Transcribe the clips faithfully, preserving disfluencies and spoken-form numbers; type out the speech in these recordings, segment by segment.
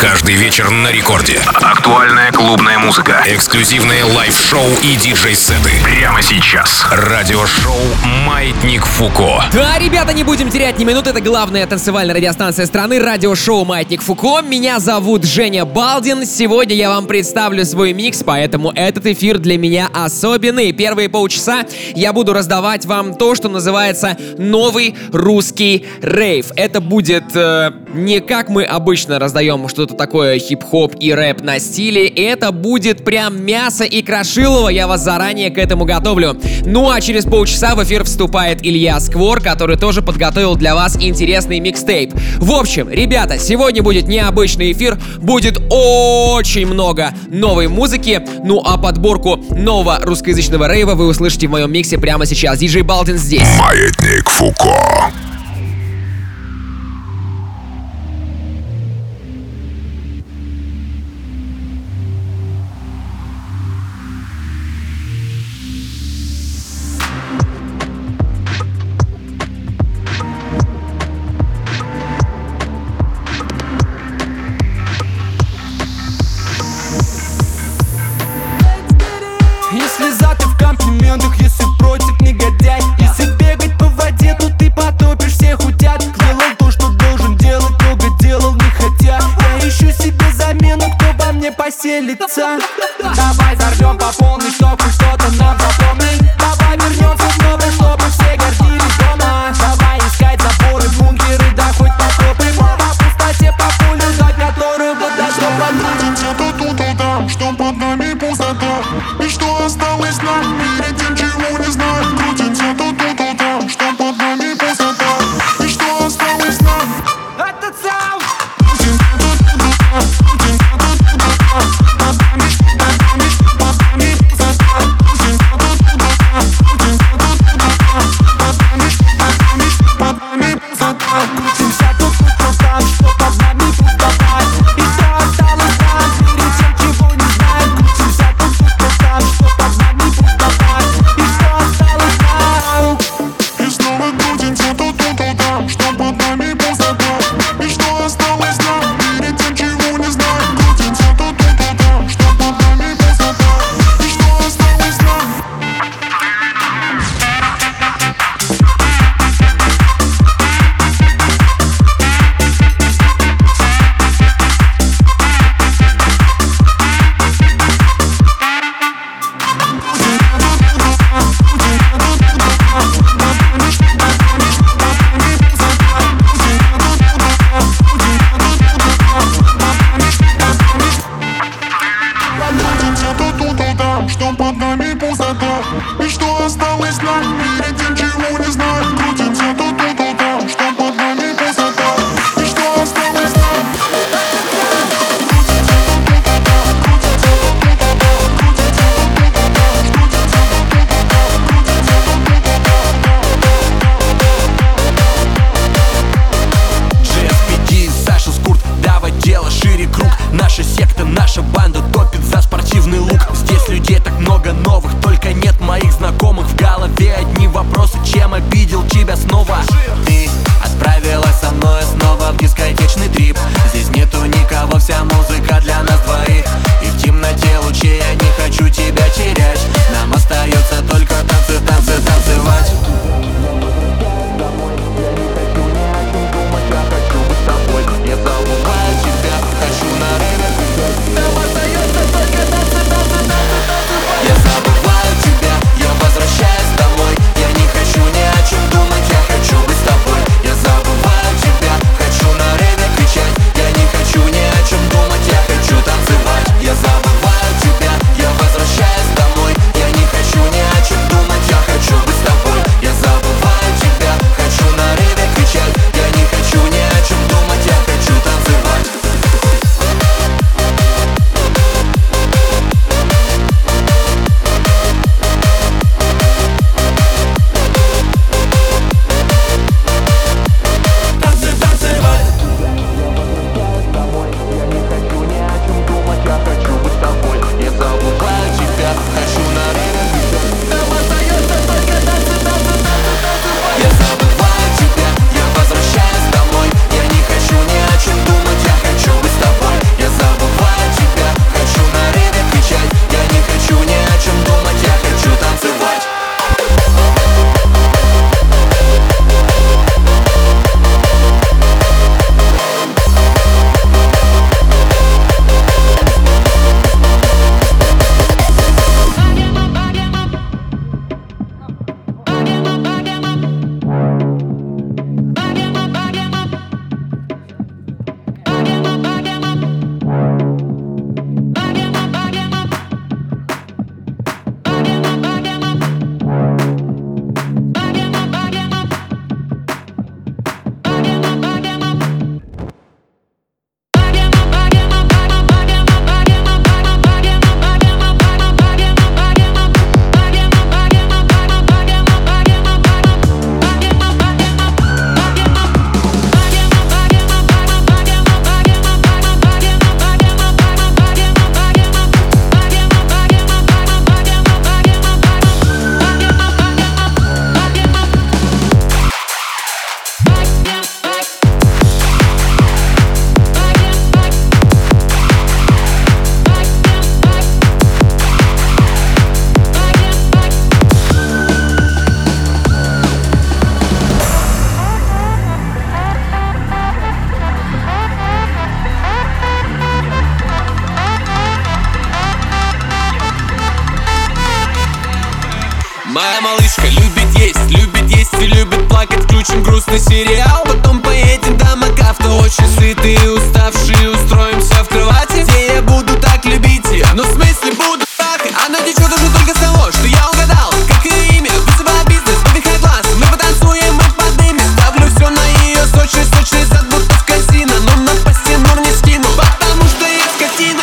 Каждый вечер на рекорде. Актуальная клубная музыка. Эксклюзивные лайв-шоу и диджей-сеты. Прямо сейчас. Радиошоу «Маятник Фуко». Да, ребята, не будем терять ни минуты. Это главная танцевальная радиостанция страны. Радиошоу «Маятник Фуко». Меня зовут Женя Балдин. Сегодня я вам представлю свой микс, поэтому этот эфир для меня особенный. Первые полчаса я буду раздавать вам то, что называется «Новый русский рейв». Это будет э, не как мы обычно раздаем что-то такое хип-хоп и рэп на стиле. Это будет прям мясо и крошилово. Я вас заранее к этому готовлю. Ну а через полчаса в эфир вступает Илья Сквор, который тоже подготовил для вас интересный микстейп. В общем, ребята, сегодня будет необычный эфир. Будет очень много новой музыки. Ну а подборку нового русскоязычного рейва вы услышите в моем миксе прямо сейчас. диджей Балдин здесь. Маятник Фуко. Лица. Давай взорвем по полной, чтобы что-то нам запомнить. Давай вернемся снова, чтобы все гордились дома. Давай искать заборы, бункеры, да хоть потопы. По пустоте по пулю, дать которую вода. Чтобы отметить это туда-туда, что под нами пустота. И что осталось нам перед тем, чего не знаем. Крутимся туда-туда, что под нами пустота. И что осталось нам. Это цел. Крутимся туда-туда, крутимся туда-туда. I'm Моя малышка любит есть, любит есть и любит плакать. Включим грустный сериал, потом поедем до МакАвто. Очень сытые и уставшие, устроимся в кровати, где я буду так любить ее. Но в смысле буду так. Она течет уже только с того, что я угадал. Как ее имя, вызывая бизнес, подыхай глаз. Мы потанцуем и поднимем. Ставлю все на ее сочный, сочный зад, будто в казино. Но на посте нур не скину, потому что я скотина.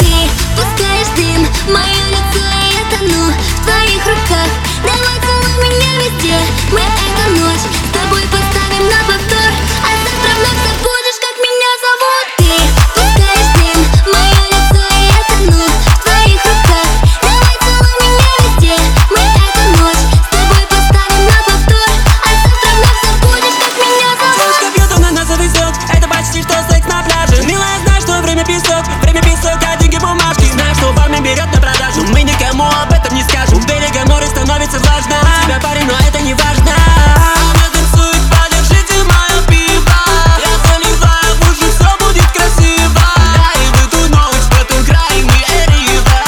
Ты пускаешь дым, мое лицо я тону в твоих руках. Давай целуй меня везде, мы эту ночь с тобой поставим на повтор. А завтра вновь забудешь, как меня зовут. Ты пускаешь дым, мое лицо я тону в твоих руках. Давай целуй меня везде, мы эту ночь с тобой поставим на повтор. А завтра вновь забудешь, как меня зовут. Девушка пьет, она нас завезет, это почти что секс на пляже. Милая, знай, что время песок, время песок, а деньги бумажки. Знай, что вам не берет на продажу, мы никому об этом не скажем. Берега моря становится влажно. Тебя парень, но это не важно. Она танцует, подержите мое пиво. Я заливаю в уши, все будет красиво. Да, и в эту ночь, в этом крае мы эрива.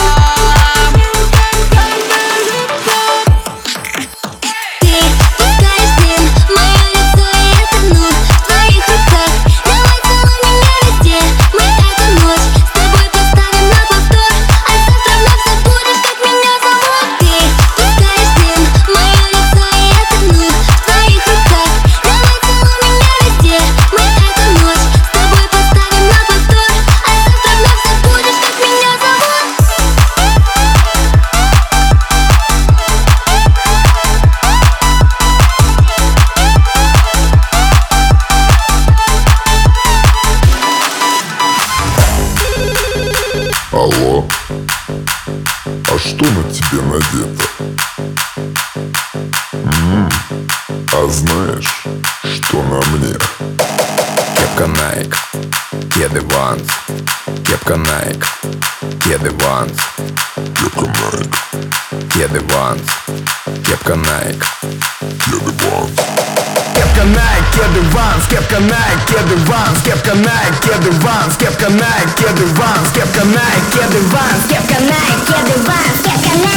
Ты пускаешь дым, мое лицо я тону в твоих руках. Давай целуй меня везде, мы эту ночь с тобой поставим на повтор. А завтра вновь забудешь, как меня зовут. Ты пускаешь дым, мое лицо я тону в твоих руках. Давай целуй меня везде, мы эту ночь с тобой поставим на повтор. А завтра вновь забудешь, как меня зовут. Алло, а что на тебе надето? М, а знаешь, что на мне? Кепка Nike, кеды Ванс. Кепка Nike, кеды Ванс. Кепка Nike, кеды Ванс. Кепка Nike, кеды Ванс. Кепка Nike, кеды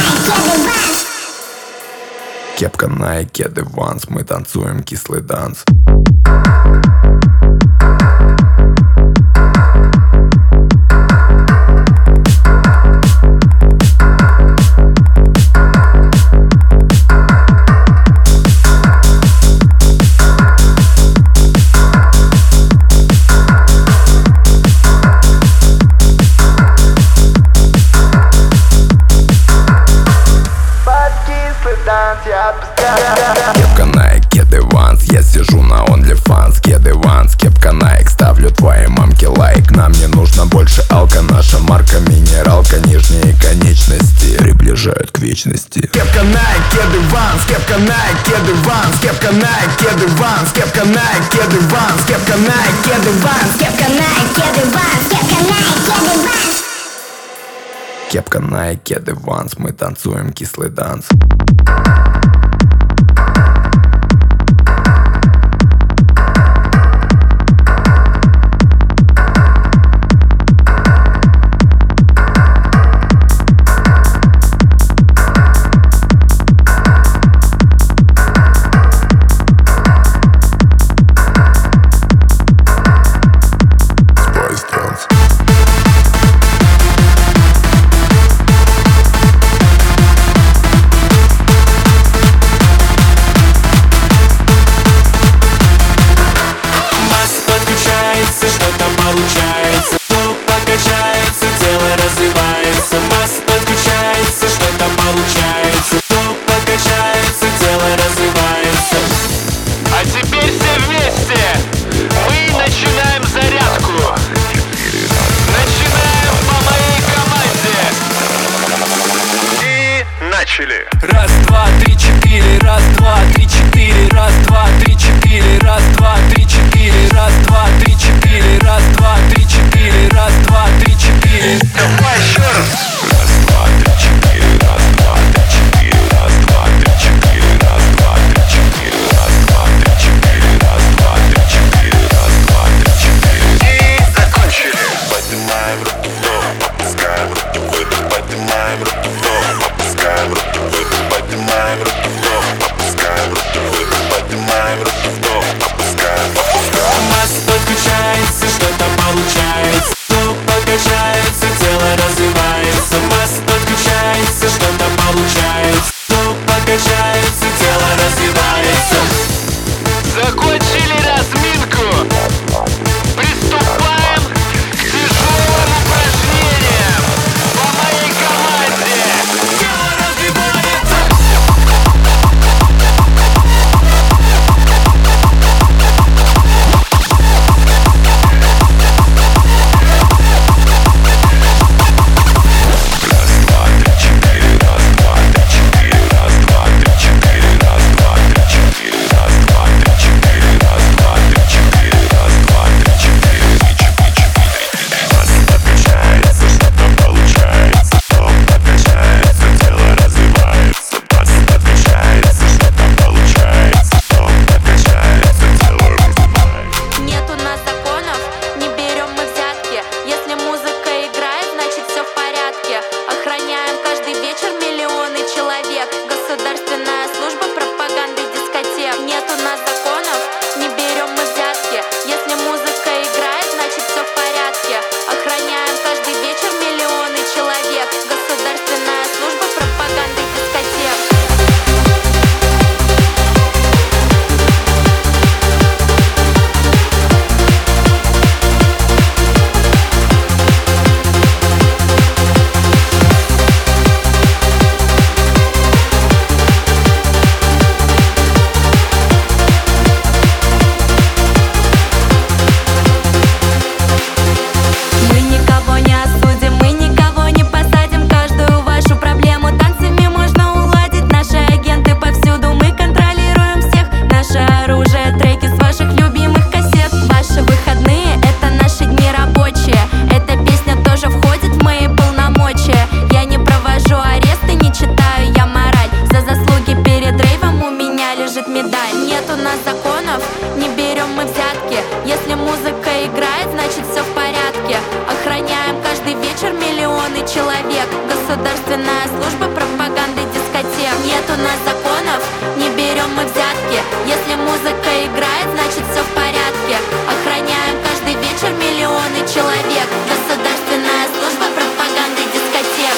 Ванс. Кепка Nike, кеды Ванс. Кепка Nike, кеды Ванс. Кепка Nike, кеды Ванс. Кепка Nike, кеды Ванс. Кепка Nike, кеды Ванс. Кепка Nike, кеды Ванс. Кепка Nike, кеды Ванс. Мы танцуем кислый данс. Кепка Nike, кеды Ванс, я сижу на OnlyFans. Кеды Ванс, кепка Nike, ставлю твоей мамке лайк. Нам не нужно больше алка, наша марка минералка. Нижние конечности приближают к вечности. Кепка Nike, кеды Ванс, кепка Nike, кеды Ванс. Кепка Nike, кеды Ванс, кепка Nike, кеды Ванс. Кепка Nike, кеды Ванс, кепка Nike, кеды Ванс. Кепка Nike, кеды Ванс. Кепка Nike, кеды Ванс, мы танцуем кислый данс. Раз, два, три, четыре, раз, два, три, четыре, раз, два, три, четыре, раз, два, три, все в порядке. Охраняем каждый вечер миллионы человек. Государственная служба пропаганды дискотек. Нет у нас законов, не берем мы взятки. Если музыка играет, значит все в порядке. Охраняем каждый вечер миллионы человек. Государственная служба пропаганды дискотек.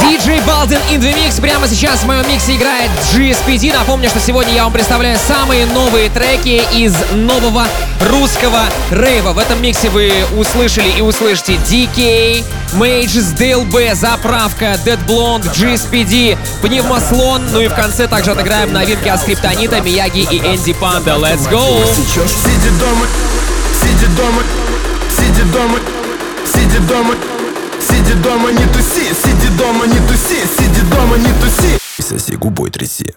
Диджей Балдин in the mix. Прямо сейчас в моем миксе играет джи эс пи ди. Напомню, что сегодня я вам представляю самые новые треки из нового русского рейва. В этом миксе вы услышали и услышите ди кей, MAGES, ди эл би, ZAPRAVKA, Dead Blonde, джи эс пи ди, Пневмослон. Ну и в конце также отыграем новинки от Скриптонита, Мияги и Энди Панда. Let's go! Сиди дома, сиди дома, сиди дома, сиди дома. Сиди дома, не туси, сиди дома, не туси, сиди дома, не туси. И соси губой тряси.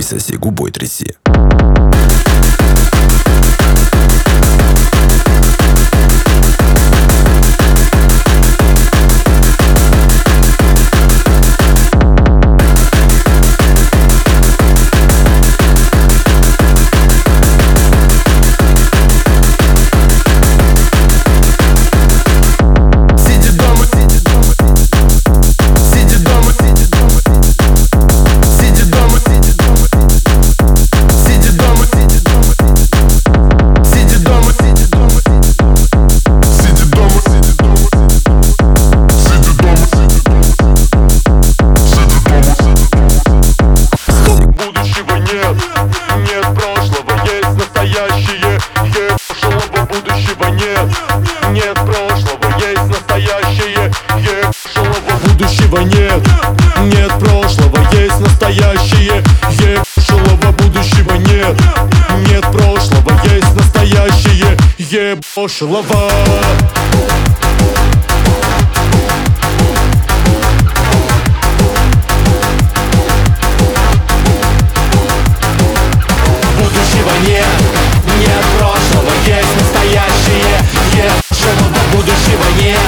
Соси губой тряси. Пошлова. Будущего нет, нет прошлого, есть настоящее, нет прошлого. Будущего нет,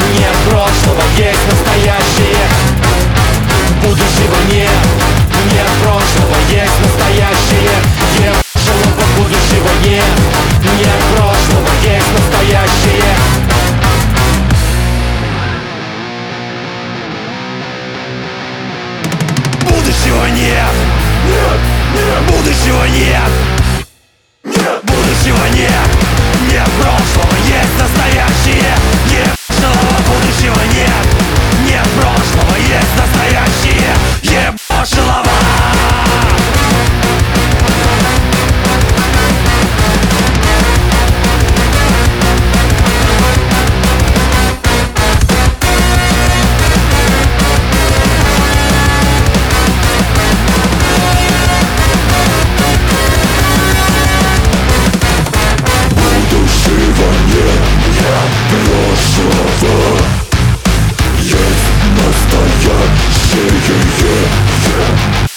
нет прошлого, есть настоящее. Будущего нет, нет прошлого, есть настоящее, нет прошлого. Будущего нет, нет прошлого. Настоящее. Будущего нет. Нет, нет. Будущего нет. Нет. Будущего нет. Нет прошлого, есть настоящее. Нет прошлого, будущего нет. Нет прошлого, есть настоящее. Нет прошлого. Настоящее.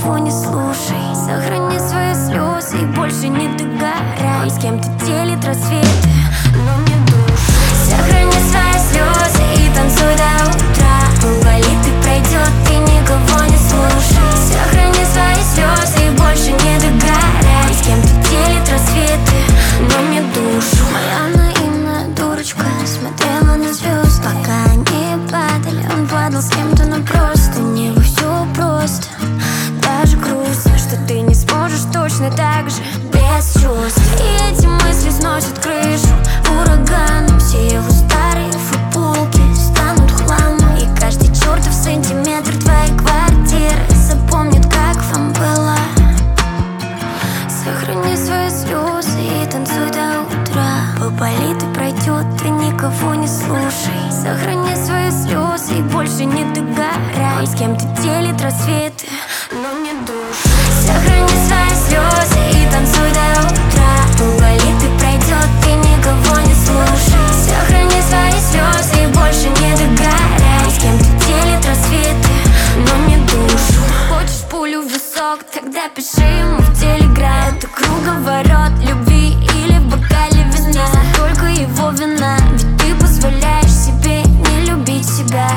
его не слушай. Сохрани свои слезы и больше не догорай. Он с кем-то делит рассветы, но мне душу. Сохрани свои слезы и танцуй до утра. Он болит и пройдет, ты никого не слушай. Сохрани свои слезы и больше не догорай. Он с кем-то делит рассветы, но мне душу. Моя наивная дурочка смотрела на звезды, пока они падали, он падал с кем-то, но просто не во все просто. Даже грустно, что ты не сможешь точно так же без чувств. И эти мысли сносят крышу ураганом. Все его старые футболки станут хламом. И каждый чертов сантиметр твоей квартиры запомнит, как вам было. Сохрани свои слезы и танцуй до утра. Поболит и пройдет, ты никого не слушай. Сохрани свои слезы и больше не догорай. Он с кем-то делит рассветы, но мне душу. Сохрани свои слезы и танцуй до утра. Он болит и пройдет, ты никого не слушай. Сохрани свои слезы и больше не догорай. Он с кем-то делит рассветы, но мне душу. Хочешь пулю в висок, тогда пиши ему в телеграм. Это круговорот любви или в бокале вина. Только его вина, ведь ты позволяешь себе не любить себя.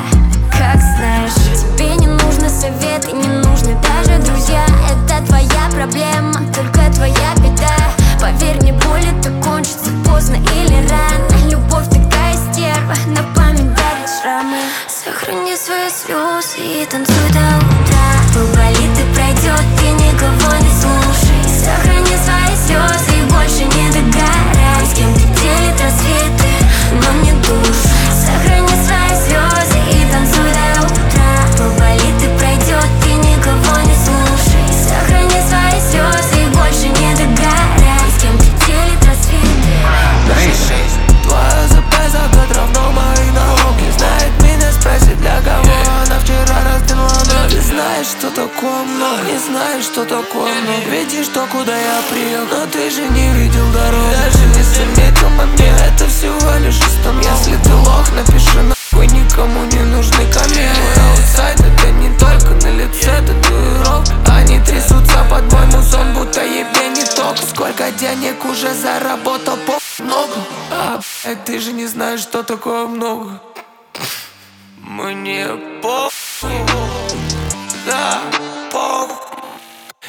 Как знаешь, тебе не нужны советы, не нужны даже друзья. Это твоя проблема, только твоя беда. Поверь мне, боль это кончится поздно или рано. Любовь такая стерва, на память дарит шрамы. Сохрани свои слезы и танцуй до утра. Болит и пройдет, ты никого не слушай. Сохрани свои слезы и больше не догорай. С кем-то делит рассветы, но мне душу. Сохрани свои слезы и танцуй до утра. Поболит и пройдет, ты никого не слушай. Сохрани свои слезы и больше не догорай. С кем-то делит рассветы. Шесть, твоя запаса год равно моей науке. Знает меня, спросит для кого. Она вчера раздела, но не знаешь, что такое много. Не знаешь, что такое много. Видишь, что куда я приехал, но ты же не видел дорогу. Даже не заметил момент, это всего лишь истом. Если ты лох, напиши на. Вы никому не нужны комменты. Аутсайд это не только на лице татуировок. Они трясутся под мой музон, будто ебе не топ. Сколько денег уже заработал, по много. А блядь, ты же не знаешь, что такое много. Мне по да, по.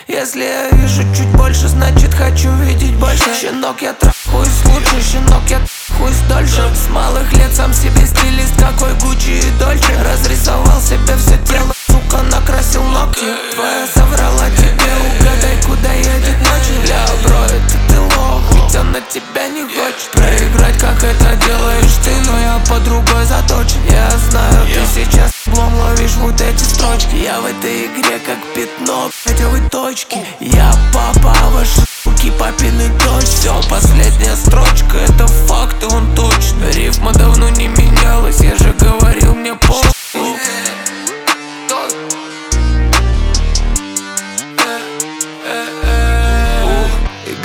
Если я вижу чуть больше, значит хочу видеть больше. Щенок, я трахуюсь лучше, щенок, я трахуюсь дольше. С малых лет сам себе стилист, какой Гуччи и Дольче. Разрисовал себе все тело, сука, накрасил ногти. Твоя соврала тебе, угадай, куда едет ночью. Бля, бро, это ты лох, ведь он на тебя не хочет. Проиграть, как это делаешь ты, но я по другой заточен. Я знаю, ты сейчас блом ловишь вот эти строчки. Я в этой игре как пятно, хотел и точно. Я папа, ваши руки, папин и дочь. Все, последняя строчка, это факт, и он точно. Рифма давно не менялась, я же говорил, мне по***.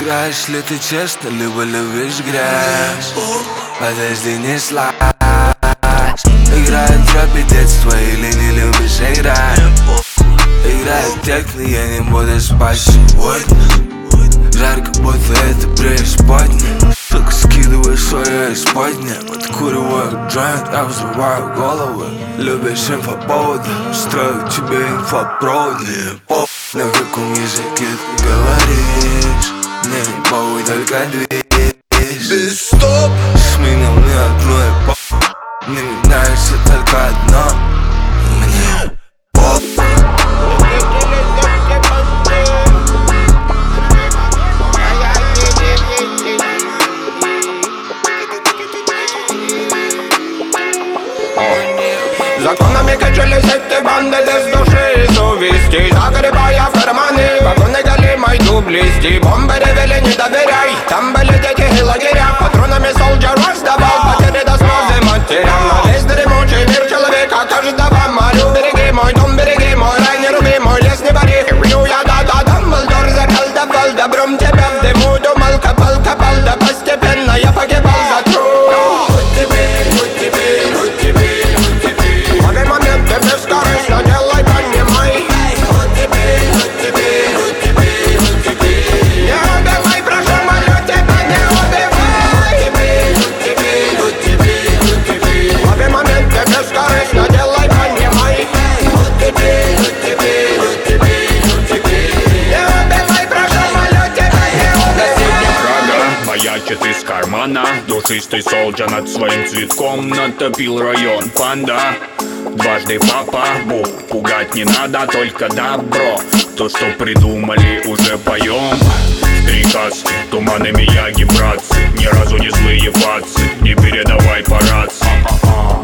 Играешь ли ты честно, либо любишь грязь? Подожди, не слазь. Играют в рэпе детства или не любишь играть? Играет техно, я не буду спать сегодня. Жарко, будто это преисподня. Только скидываю свое исподня. Подкуриваю джойнт, я взрываю головы. Любишь инфоповоды, строю тебе инфопроводы. На каком языке ты говоришь? Мне не повод, только движ. Без стоп, сменил мне одно и по. Мне не нравится только одно. Мне по. Законами качались эти банды без души и совести, загребая в карманы. Вагоны дали мойду блести, бомбы ревели, не доверяй. Там были дети и лагеря, патронами солдя раздавал. Потери до слезы матерям, на весь дремучий мир человека. Она душистый солджа над своим цветком натопил район панда. Дважды папа, бух, пугать не надо, только добро. То, что придумали, уже поем. Три каски, туманы Мияги, братцы, ни разу не злые пацы, не передавай по рации.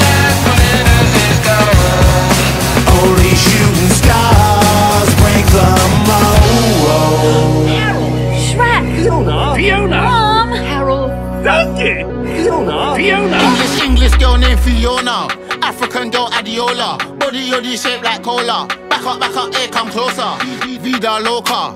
that only shooting stars break the mold. Shrek! Fiona! Fiona! Mom! Harold! Donkey! Fiona! Fiona! English, English girl named Fiona. African girl Adiola. Body, body shaped like cola. Back up, back up, hey, come closer. Vida loca.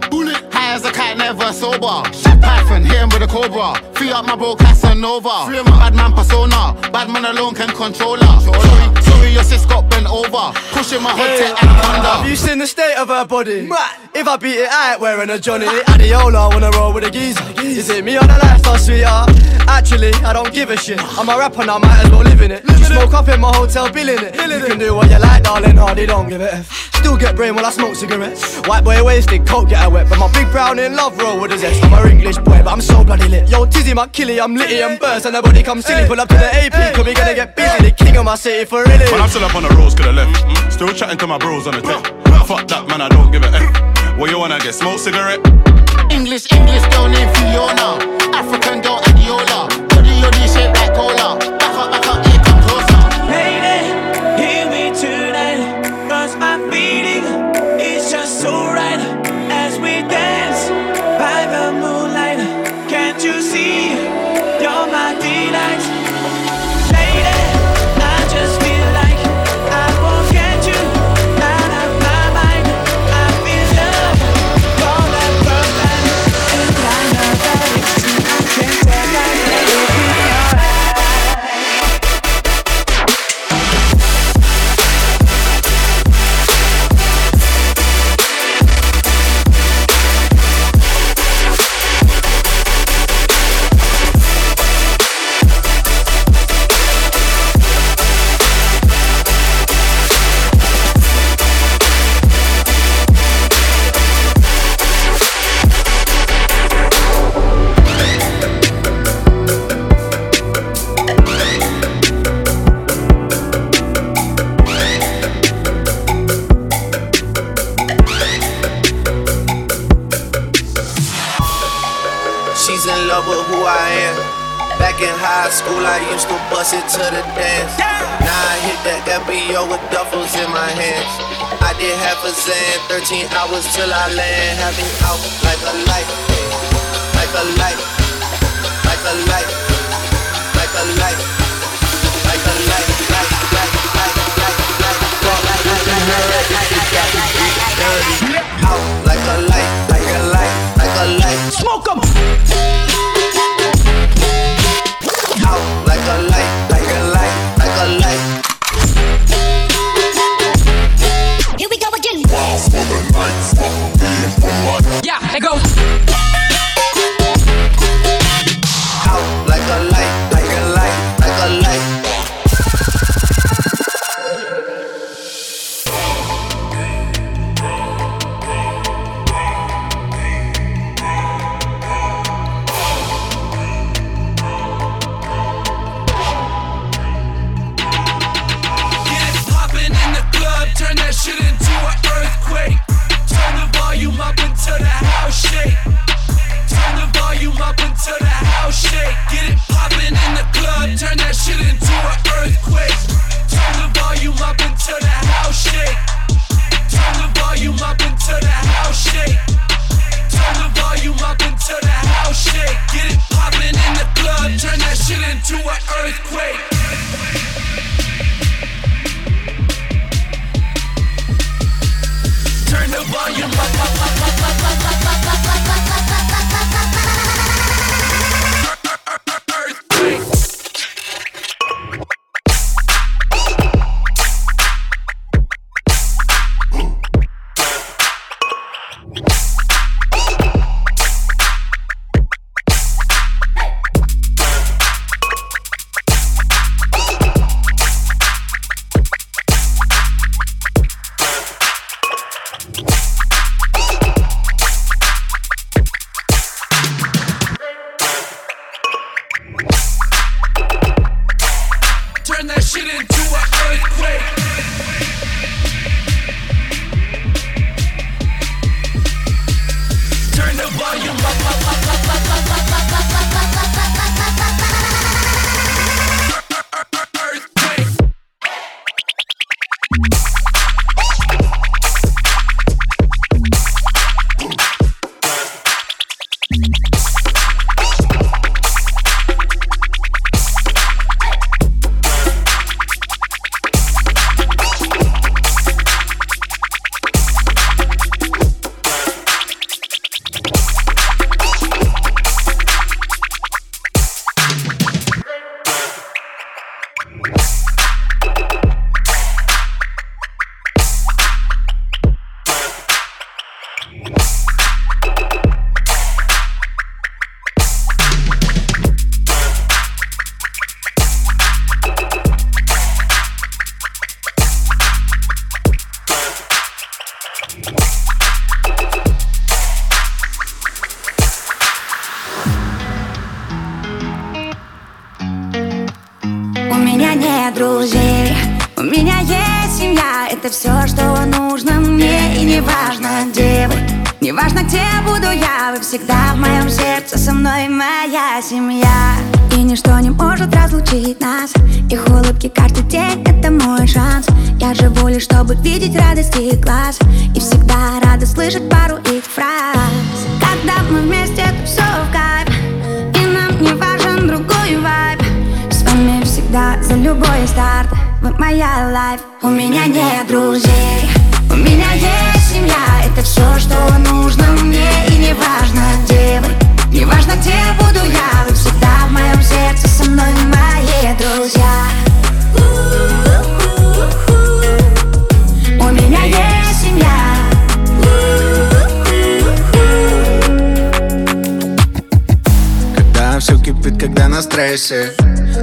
High as a cat, never sober. Shit python, hit him with a cobra. Free up my bro Casanova. Free my bad man persona. Bad man alone can control her. Sorry, sorry, your sis got bent over. Pushing my hood to Anaconda. Have you seen the state of her body? If I beat it, I ain't wearing a Johnny. Adiola, wanna roll with a geezer. Is it me or the lifestyle, sweetheart? Actually, I don't give a shit. I'm a rapper now, might as well live in it. Smoke up in my hotel, billing it. You can do what you like, darling, hardy, don't give it a f. Still get brain while I smoke cigarettes. White boy wasted, coke get her wet. But my big brown in love roll with a zest. I'm an English boy, but I'm so bloody lit. Yo, Tizzy, my killie, I'm litty and burst. And nobody come silly, pull up to the A P. Cause we gonna get busy, the king of my city for real. But I'm still up on the roads, could've left. Mm-hmm. Still chatting to my bros on the tech. Fuck that, man, I don't give a f. What you wanna get, smoke cigarette? English, English girl named Fiona. African girl Adiola. Body, body shaped like cola. Back up, back up, here come closer. Lady, hear me tonight. Cause my feeling is just so right. As we dance by the moonlight. Can't you see? You're my delight. Lady, I just feel like I won't get you out of my mind. I feel love for that perfect. It's kind of ecstasy. I can't tell like double who I am. Back in high school, I used to bust it to the dance. Now I hit that F B O with duffels in my hands. I did half a zan, thirteen hours till I land. Had me out like a light, like a light, like a light, like a light, like a light, like a light, like a light, like a light, like a light, like a light, out like a light, like a light, like a light. Smoke 'em.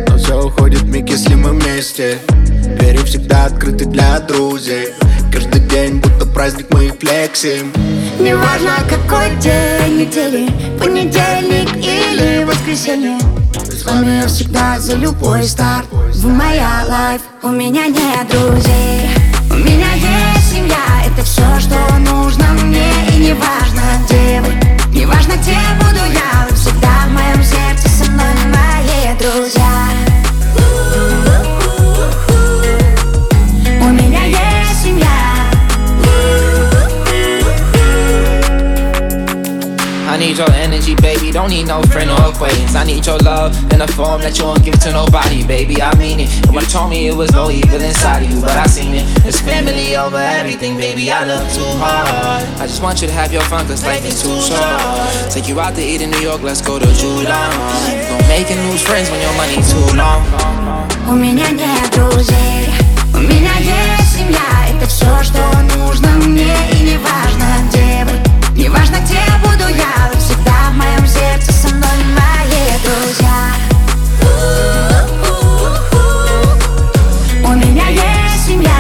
Но все уходит вмиг, если мы вместе. Двери всегда открыты для друзей. Каждый день будто праздник, мы флексим. Неважно какой день недели, понедельник или воскресенье, с вами я всегда за любой старт. В моя лайф у меня нет друзей, у меня есть семья. Это все, что нужно мне. И неважно где вы, неважно где буду я, вы всегда в моем сердце. Don't need no friend or acquaintance. I need your love in a form that you won't give to nobody. Baby, I mean it. And when you told me it was no evil inside of you, but I seen it. It's family over everything, baby, I love too hard. I just want you to have your fun, cause life is too short. Take you out to eat in New York, let's go to Judah. You gon' make new friends when your money too long. У меня нет друзей, у меня есть семья. Это все, что нужно мне, и не важно, где вы. Не важно, где буду я, вы всегда в моем сердце со мной мои друзья. У меня есть семья.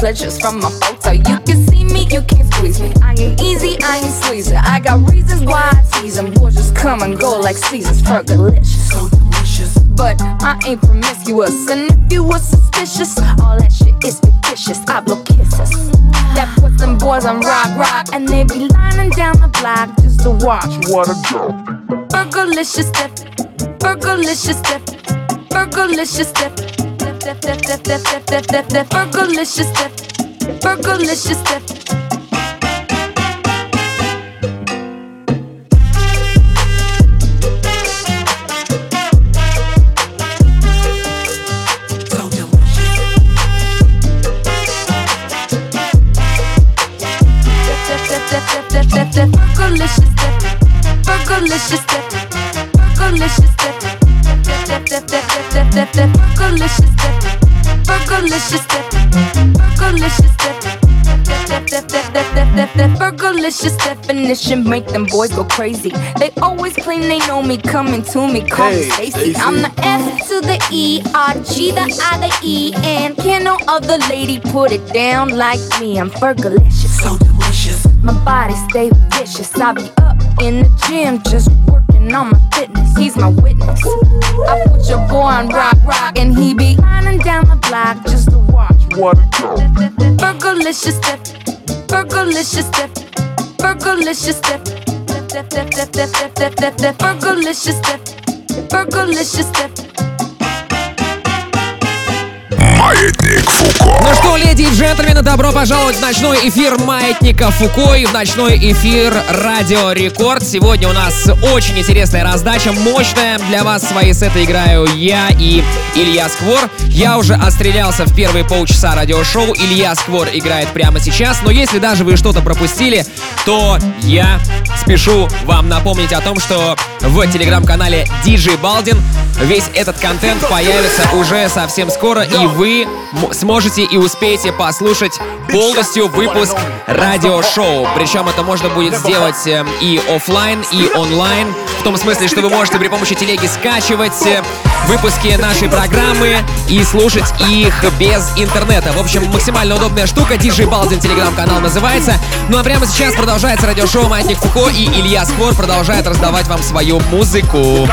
Pleasures from my photo. You can see me, you can't squeeze me. I ain't easy, I ain't sleazy. I got reasons why I tease them. Boys just come and go like seasons. Fergalicious, so delicious. But I ain't promiscuous. And if you were suspicious, all that shit is fictitious. I blow kisses. That puts them boys on rock, rock. And they be lining down the block just to watch. What a joke. Fergalicious, Fergalicious, Fergalicious, Fergalicious. That that that that that that that that Fergalicious, Fergalicious, Fergalicious. Fergalicious definition make them boys go crazy. They always claim they know me, coming to me, call me Stacy. I'm the S to the E, R, G, the I, the E, and can no other lady put it down like me. I'm Fergalicious, so delicious. My body stay vicious. I be up in the gym just working on my fitness. He's my witness. I put your boy on rock, rock, and he be lining down the block just to watch. What a girl. Fergalicious definition. Fergalicious, Fergalicious, Fergalicious, Fergalicious. Маятник Фуко. Ну что, леди и джентльмены, добро пожаловать в ночной эфир Маятника Фуко и в ночной эфир Радио Рекорд. Сегодня у нас очень интересная раздача, мощная. Для вас свои сеты играю я и Илья Сквор. Я уже отстрелялся в первые полчаса радиошоу. Илья Сквор играет прямо сейчас. Но если даже вы что-то пропустили, то я спешу вам напомнить о том, что в телеграм-канале ди джей Балдин весь этот контент появится уже совсем скоро, и вы сможете и успеете послушать полностью выпуск радиошоу. Причем это можно будет сделать и офлайн, и онлайн, в том смысле, что вы можете при помощи телеги скачивать выпуски нашей программы и слушать их без интернета. В общем, максимально удобная штука. ди джей Балдин телеграм-канал называется. Ну а прямо сейчас продолжается радиошоу «Маятник Фуко», и Илья Сквор продолжает раздавать вам свою музыку.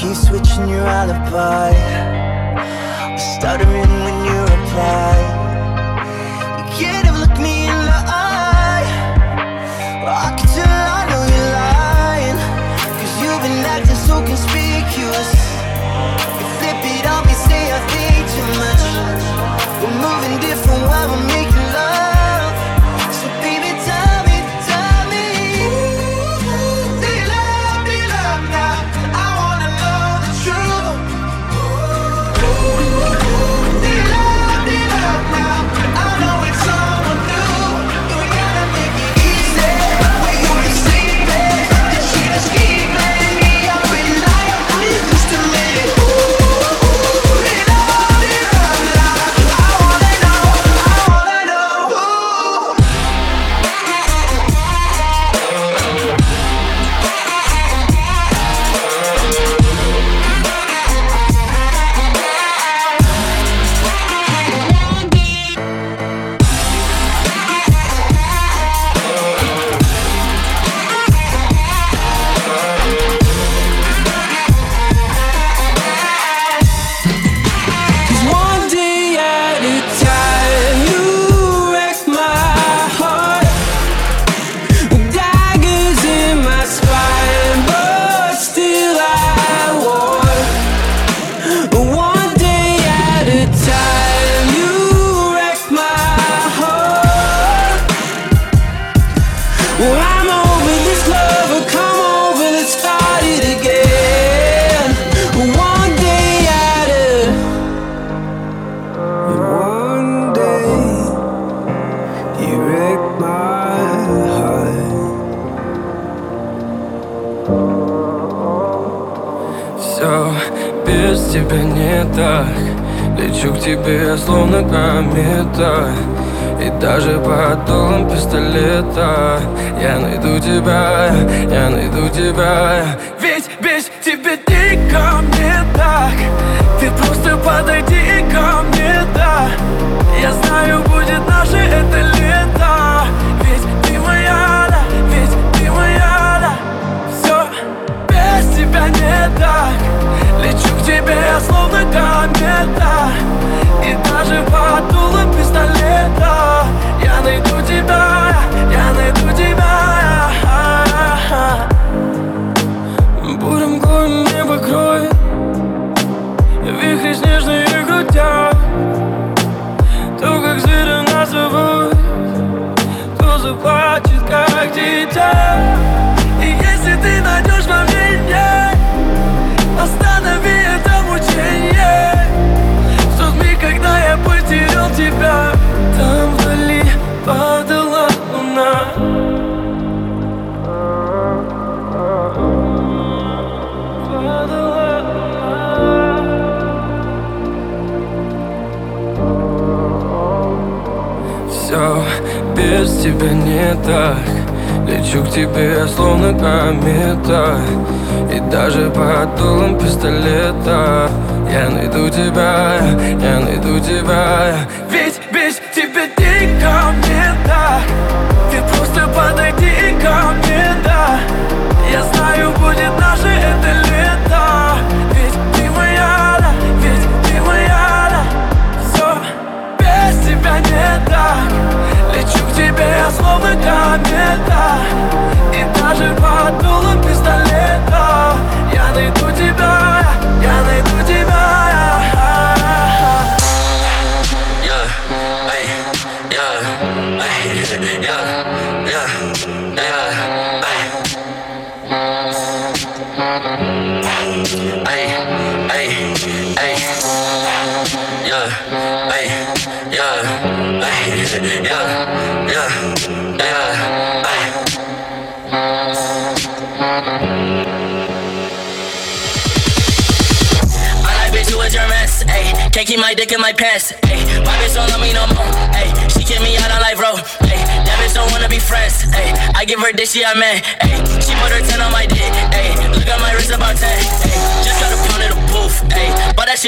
keep switching your alibi. I stuttering when you reply. You can't even look me in the eye. I can tell I know you're lying, cause you've been acting so conspicuous. You flip it on me, say I think too much. We're moving different while we're making love.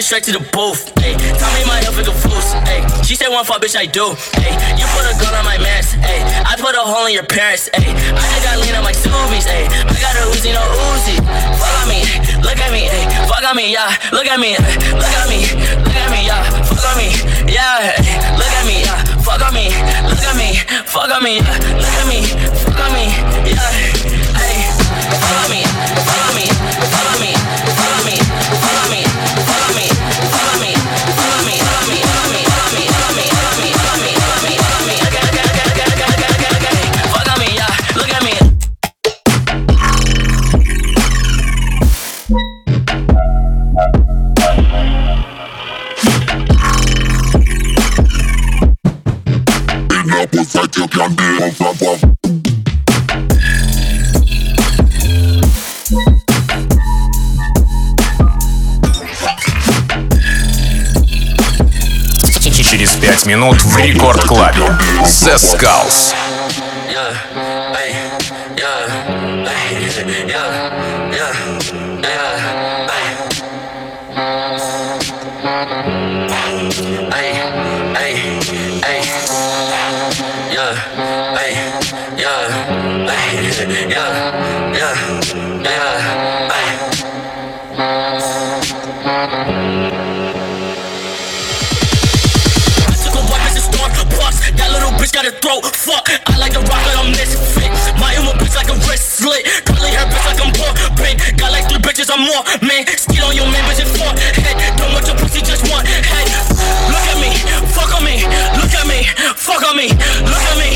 Straight to the booth, ayy. Tell me my health is a fools, ayy. She said one fuck, bitch, I do, ayy. You put a gun on my mask, ayy. I put a hole in your parents, ayy. I just got lean on my Subies, ayy. I got a Uzi, no Uzi. Follow me, look at me, ayy. at me, yeah. Look at me, look at me, look at me, yeah. Fuck on me, yeah. Look at me, yeah. Fuck on me, look at me, fuck on me, yeah. Look at me, fuck on me, yeah. Hey, fuck on me, fuck on me, fuck on me, fuck on me, fuck on me, fuck on me, fuck on me, fuck on me, fuck on me. You can be a problem. Через пять минут в Рекорд Клабе The Skulls. Yeah, hey, yeah, hey, yeah, yeah, yeah, hey. Hey, hey, hey. Hey, yeah, hey, yeah, yeah, yeah, hey. I took a wipe and stormed the box. That little bitch got a throat fuck. I like to rock like I'm misfit. My humor bitch like a wrist slit. Curly hair bitch like I'm born pink. Got like three bitches I'm more man. Skid on your man bitch in four head. Don't want your pussy just one head. Look at me, fuck on me. Look at me, fuck on me. Look at me.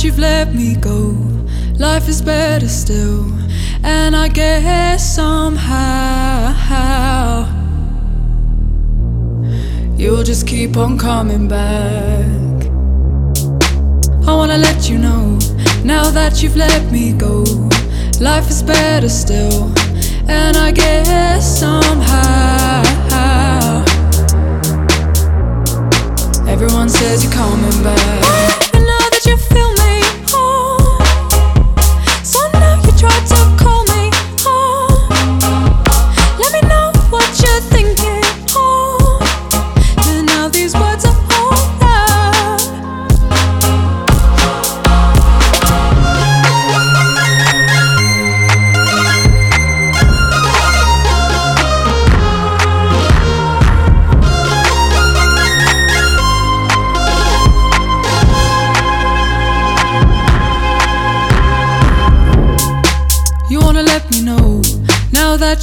You've let me go. Life is better still, and I guess somehow you'll just keep on coming back. I wanna let you know now that you've let me go. Life is better still, and I guess somehow everyone says you're coming back.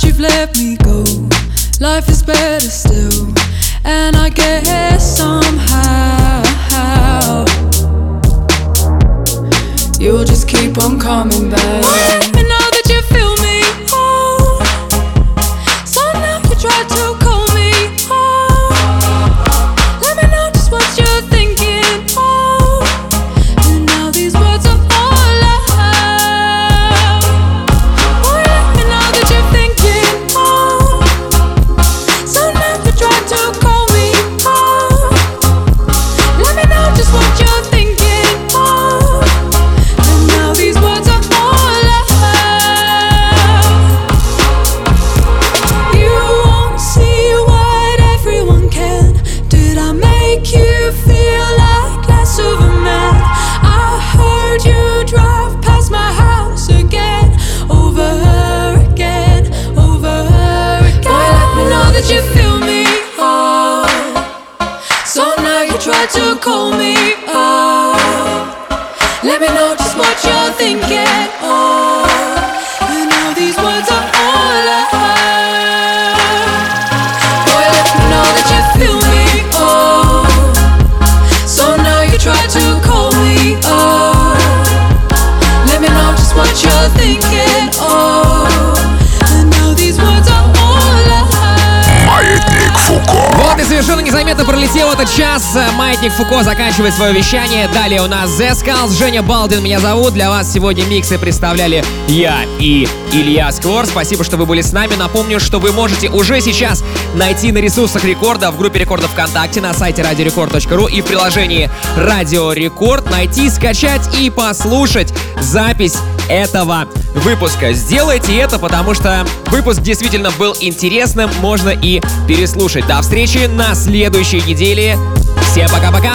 You've let me go. Life is better still, and I guess somehow you'll just keep on coming back. And now that you feel me, oh, so now you try to call me, oh, let me know just what you're thinking, oh, and now these words are all out. Oh, let me know that you're thinking. To call me up, let me know just what you're thinking. Oh, and all these words are all I have. Boy, let me know that you feel me. Oh, so now you try to call me. Маятник Фуко. Вот и совершенно незаметно пролетел этот час. Маятник Фуко заканчивает свое вещание. Далее у нас The Skulls. Женя Балдин меня зовут. Для вас сегодня миксы представляли я и Илья Сквор. Спасибо, что вы были с нами. Напомню, что вы можете уже сейчас найти на ресурсах Рекорда, в группе Рекорда ВКонтакте, на сайте радио рекорд точка ру и в приложении Радио Рекорд найти, скачать и послушать запись этого выпуска. Сделайте это, потому что выпуск действительно был интересным, можно и переслушать. До встречи на следующей неделе. Всем пока-пока!